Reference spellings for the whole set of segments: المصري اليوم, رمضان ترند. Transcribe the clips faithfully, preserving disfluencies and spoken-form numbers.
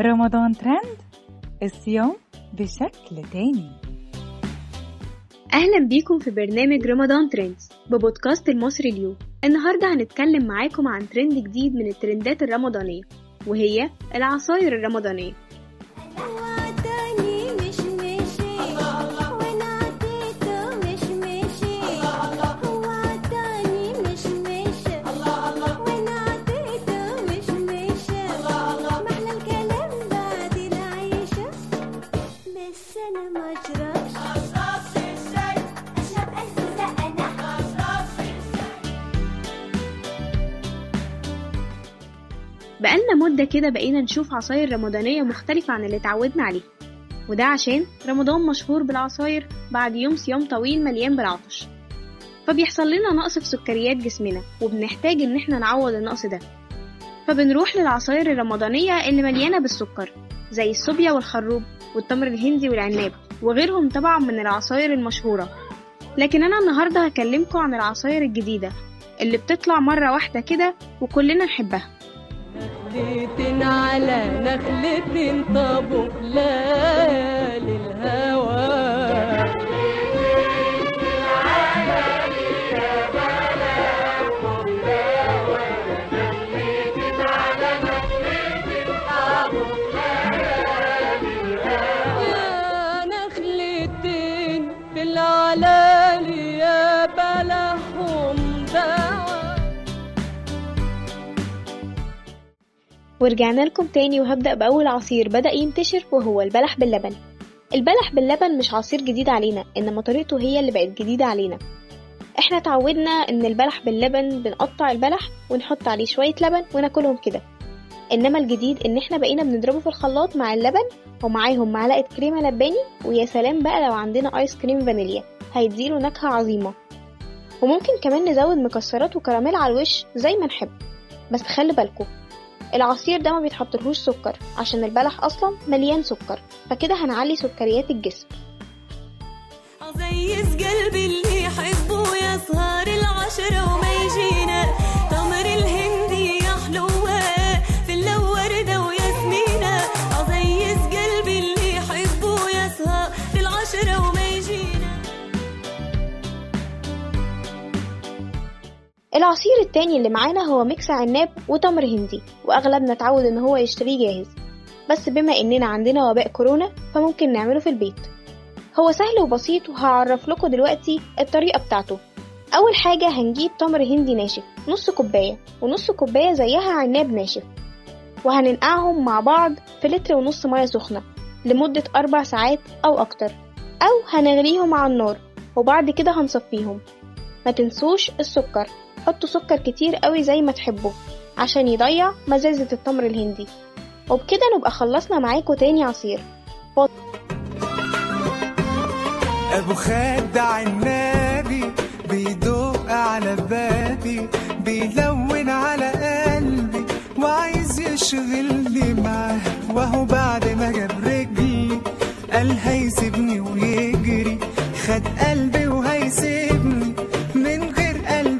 رمضان ترند، الصيام بشكل تاني. أهلا بيكم في برنامج رمضان ترند ببودكاست المصري اليوم. النهاردة هنتكلم معاكم عن ترند جديد من الترندات الرمضانية، وهي العصاير الرمضانية. بقالنا مدة كده بقينا نشوف عصاير رمضانية مختلفة عن اللي اتعودنا عليه، وده عشان رمضان مشهور بالعصاير بعد يوم صيام طويل مليان بالعطش، فبيحصل لنا نقص في سكريات جسمنا وبنحتاج ان احنا نعوض النقص ده، فبنروح للعصاير الرمضانية اللي مليانة بالسكر زي الصوبيا والخروب والتمر الهندي والعناب وغيرهم طبعا من العصاير المشهورة. لكن انا النهاردة هكلمكم عن العصاير الجديدة اللي بتطلع مرة واحدة كده وكلنا نحبها. نخلتن على نخلتن طابق لا للهوى، نخلتن على نخلتن طابق لا للهوى، يا نخلتن في العلال يا بلهم داوى. ورجعنا لكم تاني، وهبدأ بأول عصير بدأ ينتشر وهو البلح باللبن. البلح باللبن مش عصير جديد علينا، إنما طريقته هي اللي بقت جديدة علينا. احنا تعودنا إن البلح باللبن بنقطع البلح ونحط عليه شوية لبن وناكلهم كده، إنما الجديد إن احنا بقينا بنضربه في الخلاط مع اللبن ومعاهم معلقة كريمة لباني، ويا سلام بقى لو عندنا آيس كريم فانيليا هيديله نكهة عظيمة، وممكن كمان نزود مكسرات وكراميل على الوش زي ما نحب. بس خلي بالكم، العصير ده ما بيتحطلهوش سكر عشان البلح اصلا مليان سكر، فكده هنعلي سكريات الجسم. عزيز قلبي اللي يحبه يسهر العشره وما يجينا، تمر الهندي يا حلوه في اللورده وياسمينه، عزيز قلبي اللي يحبه يسهر العشره وما يجينا. العصير التاني اللي معانا هو ميكس عناب وتمر هندي، واغلبنا اتعود ان هو يشتريه جاهز، بس بما اننا عندنا وباء كورونا فممكن نعمله في البيت. هو سهل وبسيط وهعرف لكم دلوقتي الطريقه بتاعته. اول حاجه هنجيب تمر هندي ناشف نص كوبايه ونص كوبايه زيها عناب ناشف، وهننقعهم مع بعض في لتر ونص ميه سخنه لمده اربع ساعات او اكتر، او هنغليهم على النار وبعد كده هنصفيهم. ما تنسوش السكر، حطوا سكر كتير قوي زي ما تحبوا عشان يضيع مزازة التمر الهندي. وبكده نبقى خلصنا معاكم تاني عصير فوط. ابو خدع النبي بيدق على بابي، بيلون على قلبي وعايز يشغلني معاه، وهو بعد ما جاب رجلي قال هيسيبني ويجري، خد قلبي وهيسيبني من غير قلبي.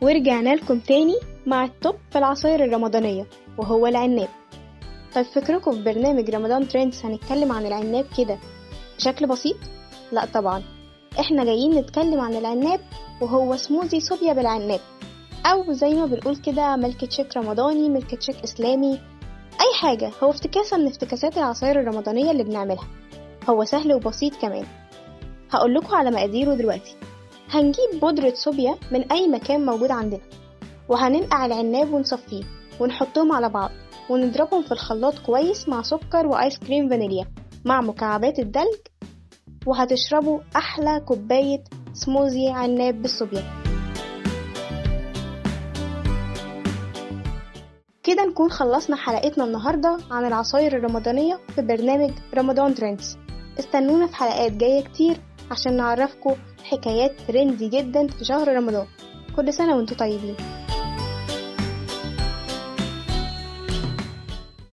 ورجعنا لكم تاني مع التوب في العصاير الرمضانية وهو العناب. طيب فكركم في برنامج رمضان ترندز هنتكلم عن العناب كده بشكل بسيط؟ لا طبعا، احنا جايين نتكلم عن العناب وهو سموزي صوبيا بالعناب، او زي ما بنقول كده ملكة شيك رمضاني، ملكة شيك اسلامي، اي حاجة. هو افتكاسة من افتكاسات العصاير الرمضانية اللي بنعملها، هو سهل وبسيط. كمان هقول لكم على مقاديره دلوقتي. هنجيب بودرة صوبيا من أي مكان موجود عندنا، وهننقع العناب ونصفيه ونحطهم على بعض ونضربهم في الخلاط كويس مع سكر وآيس كريم فانيليا مع مكعبات الدلج، وهتشربوا أحلى كوباية سموزي عناب بالصوبيا. كده نكون خلصنا حلقتنا النهاردة عن العصاير الرمضانية في برنامج رمضان ترندز. استنونا في حلقات جاية كتير عشان نعرفكم حكايات ترندي جدا في شهر رمضان. كل سنة وانتم طيبين.